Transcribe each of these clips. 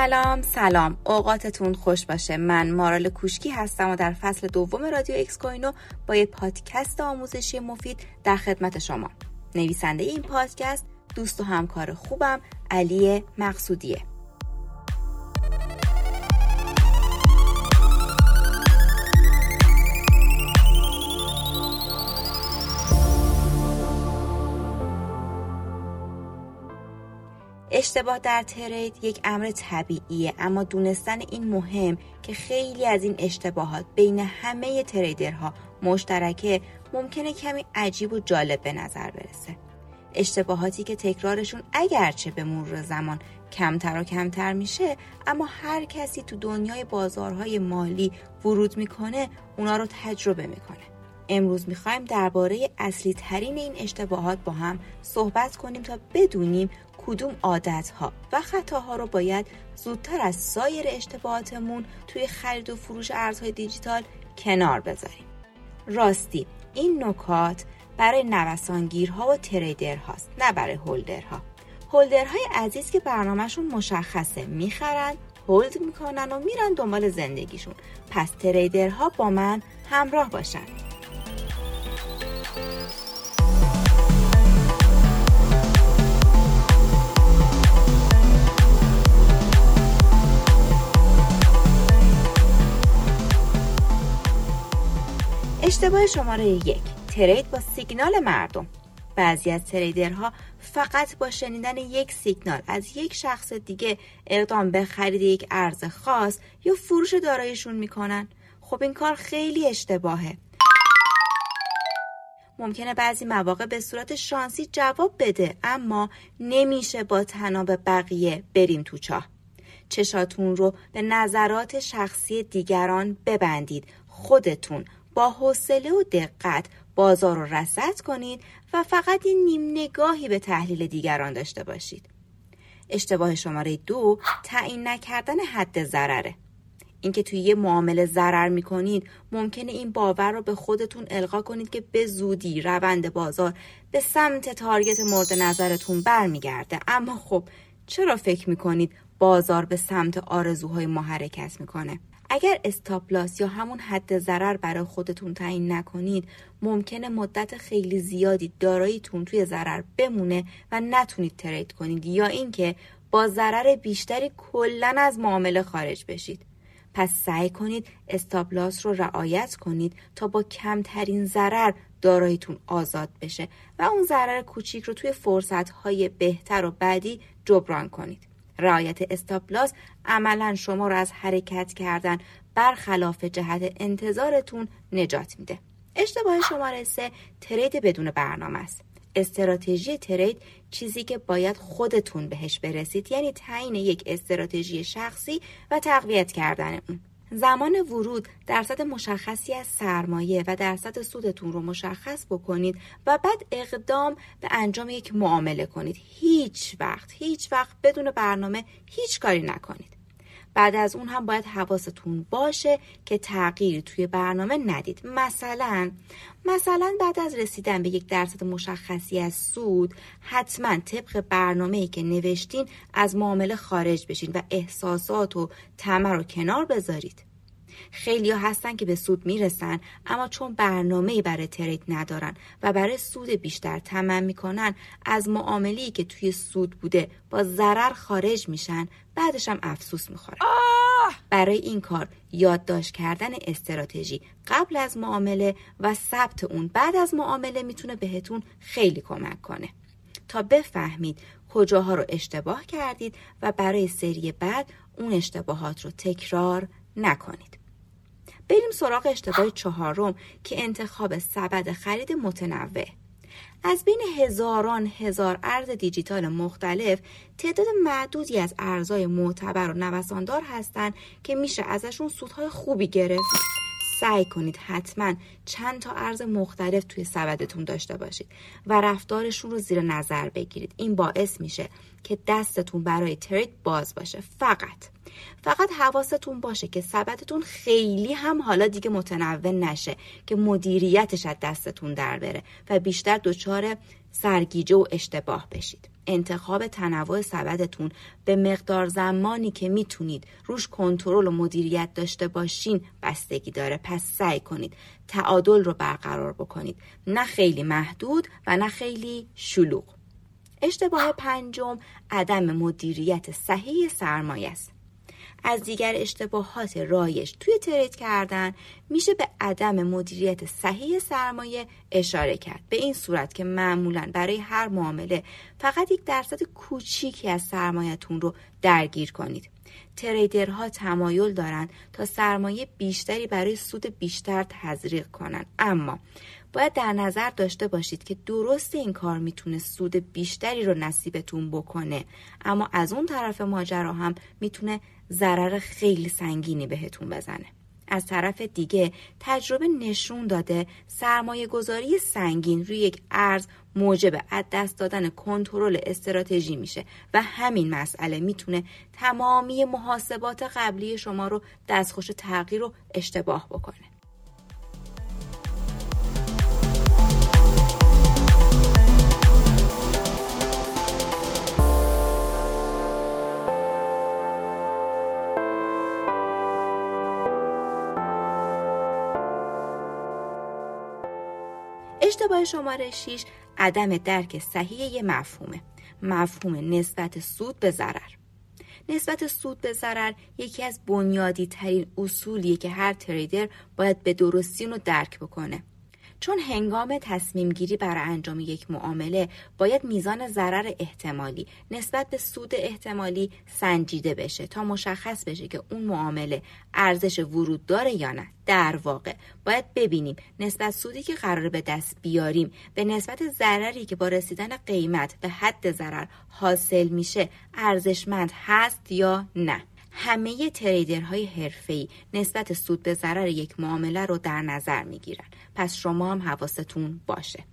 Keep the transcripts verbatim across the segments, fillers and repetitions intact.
سلام سلام، اوقاتتون خوش باشه. من مارال کوشکی هستم و در فصل دوم رادیو ایکس کوینو با یک پادکست آموزشی مفید در خدمت شما. نویسنده این پادکست دوست و همکار خوبم علی مقصودیه. اشتباه در ترید یک امر طبیعیه، اما دونستن این مهم که خیلی از این اشتباهات بین همه تریدرها مشترکه ممکنه کمی عجیب و جالب به نظر برسه. اشتباهاتی که تکرارشون اگرچه به مرور زمان کمتر و کمتر میشه، اما هر کسی تو دنیای بازارهای مالی ورود میکنه اونا رو تجربه میکنه. امروز میخوایم درباره اصلی ترین این اشتباهات با هم صحبت کنیم تا بدونیم کدوم عادتها و خطاها رو باید زودتر از سایر اشتباهاتمون توی خرید و فروش ارزهای دیجیتال کنار بذاریم. راستی این نکات برای نوسانگیرها و تریدرهاست، نه برای هولدرها. هولدرهای عزیز که برنامهشون مشخصه، میخرن، هولد میکنن و میرن دنبال زندگیشون. پس تریدرها با من همراه باشن. اشتباه شماره یک، ترید با سیگنال مردم. بعضی از تریدرها فقط با شنیدن یک سیگنال از یک شخص دیگه اقدام به خرید یک ارز خاص یا فروش داراییشون میکنن. خب این کار خیلی اشتباهه. ممکنه بعضی مواقع به صورت شانسی جواب بده، اما نمیشه با طناب بقیه بریم تو چاه. چشاتون رو به نظرات شخصی دیگران ببندید. خودتون با حوصله و دقت بازار رو رصد کنید و فقط این نیم نگاهی به تحلیل دیگران داشته باشید. اشتباه شماره دو، تعیین نکردن حد ضرره. اینکه توی یه معامله ضرر می‌کنید، ممکنه این باور رو به خودتون القا کنید که به زودی روند بازار به سمت تارگت مورد نظرتون برمیگرده. اما خب چرا فکر می‌کنید بازار به سمت آرزوهای ما حرکت می‌کنه؟ اگر استاپ لاس یا همون حد ضرر برای خودتون تعیین نکنید، ممکنه مدت خیلی زیادی داراییتون توی ضرر بمونه و نتونید ترید کنید، یا اینکه با ضرر بیشتری کلاً از معامله خارج بشید. پس سعی کنید استاپ لاس رو رعایت کنید تا با کمترین ضرر داراییتون آزاد بشه و اون ضرر کوچیک رو توی فرصت‌های بهتر و بعدی جبران کنید. رعایت استاپ لاس عملاً شما رو از حرکت کردن برخلاف جهت انتظارتون نجات میده. اشتباه شماره سه، ترید بدون برنامه است. استراتژی ترید چیزی که باید خودتون بهش برسید، یعنی تعیین یک استراتژی شخصی و تقویت کردن اون. زمان ورود، درصد مشخصی از سرمایه و درصد سودتون رو مشخص بکنید و بعد اقدام به انجام یک معامله کنید. هیچ وقت هیچ وقت بدون برنامه هیچ کاری نکنید. بعد از اون هم باید حواستون باشه که تغییر توی برنامه ندید. مثلا مثلا بعد از رسیدن به یک درصد مشخصی از سود، حتما طبق برنامه‌ای که نوشتین از معامله خارج بشین و احساسات و طمع رو کنار بذارید. خیلی‌ها هستن که به سود میرسن، اما چون برنامه‌ای برای ترید ندارن و برای سود بیشتر طمع میکنن، از معامله‌ای که توی سود بوده با ضرر خارج میشن، بعدش هم افسوس میخورن. برای این کار یادداشت کردن استراتژی قبل از معامله و ثبت اون بعد از معامله میتونه بهتون خیلی کمک کنه تا بفهمید کجاها رو اشتباه کردید و برای سری بعد اون اشتباهات رو تکرار نکنید. بریم سراغ اشتباه چهارم که انتخاب سبد خرید متنوع. از بین هزاران هزار ارز دیجیتال مختلف، تعداد معدودی از ارزهای معتبر و نوساندار هستند که میشه ازشون سودهای خوبی گرفت. سعی کنید حتما چند تا ارز مختلف توی سبدتون داشته باشید و رفتارشون رو زیر نظر بگیرید. این باعث میشه که دستتون برای ترید باز باشه. فقط فقط حواستون باشه که سبدتون خیلی هم حالا دیگه متنوع نشه که مدیریتش از دستتون در بره و بیشتر دچار سرگیجه و اشتباه بشید. انتخاب تنوع سبدتون به مقدار زمانی که میتونید روش کنترل و مدیریت داشته باشین بستگی داره. پس سعی کنید تعادل رو برقرار بکنید، نه خیلی محدود و نه خیلی شلوغ. اشتباه پنجم عدم مدیریت صحیح سرمایه است. از دیگر اشتباهات رایج توی ترید کردن میشه به عدم مدیریت صحیح سرمایه اشاره کرد، به این صورت که معمولاً برای هر معامله فقط یک درصد کوچیکی از سرمایه‌تون رو درگیر کنید. تریدرها تمایل دارند تا سرمایه بیشتری برای سود بیشتر تزریق کنند، اما باید در نظر داشته باشید که درست این کار میتونه سود بیشتری رو نصیبتون بکنه، اما از اون طرف ماجرا هم میتونه ضرر خیلی سنگینی بهتون بزنه. از طرف دیگه تجربه نشون داده سرمایه گذاری سنگین روی یک ارز موجب از دست دادن کنترل استراتژی میشه و همین مسئله میتونه تمامی محاسبات قبلی شما رو دستخوش تغییر و اشتباه بکنه. اشتباه شماره شش عدم درک صحیح یه مفهومه. مفهوم نسبت سود به ضرر. نسبت سود به ضرر یکی از بنیادی ترین اصولیه که هر تریدر باید به درستی اون رو درک بکنه. چون هنگام تصمیم گیری برای انجام یک معامله باید میزان ضرر احتمالی نسبت به سود احتمالی سنجیده بشه تا مشخص بشه که اون معامله ارزش ورود داره یا نه. در واقع باید ببینیم نسبت سودی که قراره به دست بیاریم به نسبت ضرری که با رسیدن قیمت به حد ضرر حاصل میشه ارزشمند هست یا نه. همه تریدرهای حرفه‌ای نسبت سود به ضرر یک معامله رو در نظر میگیرن، پس شما هم حواستون باشه.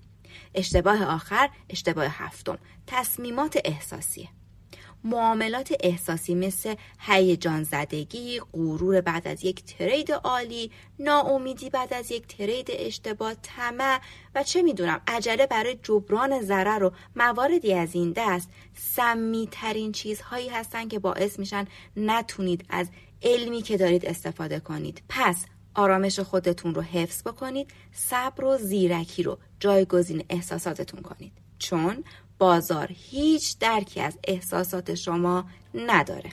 اشتباه آخر، اشتباه هفتم، تصمیمات احساسیه. معاملات احساسی مثل هیجان زدگی، غرور بعد از یک ترید عالی، ناامیدی بعد از یک ترید اشتباه، طمع و چه میدونم عجله برای جبران ضرر و مواردی از این دست سمی‌ترین چیزهایی هستن که باعث میشن نتونید از علمی که دارید استفاده کنید. پس آرامش خودتون رو حفظ بکنید، صبر و زیرکی رو جایگزین احساساتتون کنید، چون بازار هیچ درکی از احساسات شما نداره.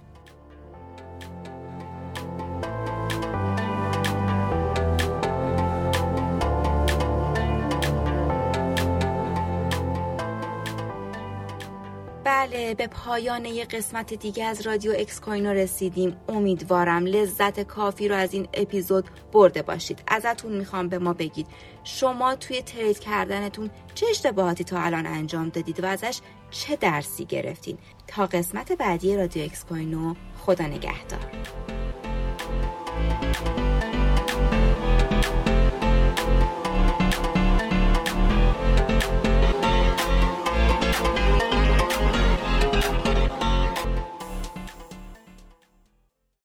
بله، به پایان یک قسمت دیگه از رادیو ایکس کوینو رسیدیم. امیدوارم لذت کافی رو از این اپیزود برده باشید. ازتون میخوام به ما بگید شما توی ترید کردنتون چه اشتباهاتی تا الان انجام دادید و ازش چه درسی گرفتین. تا قسمت بعدی رادیو ایکس کوینو، خدا نگهدار.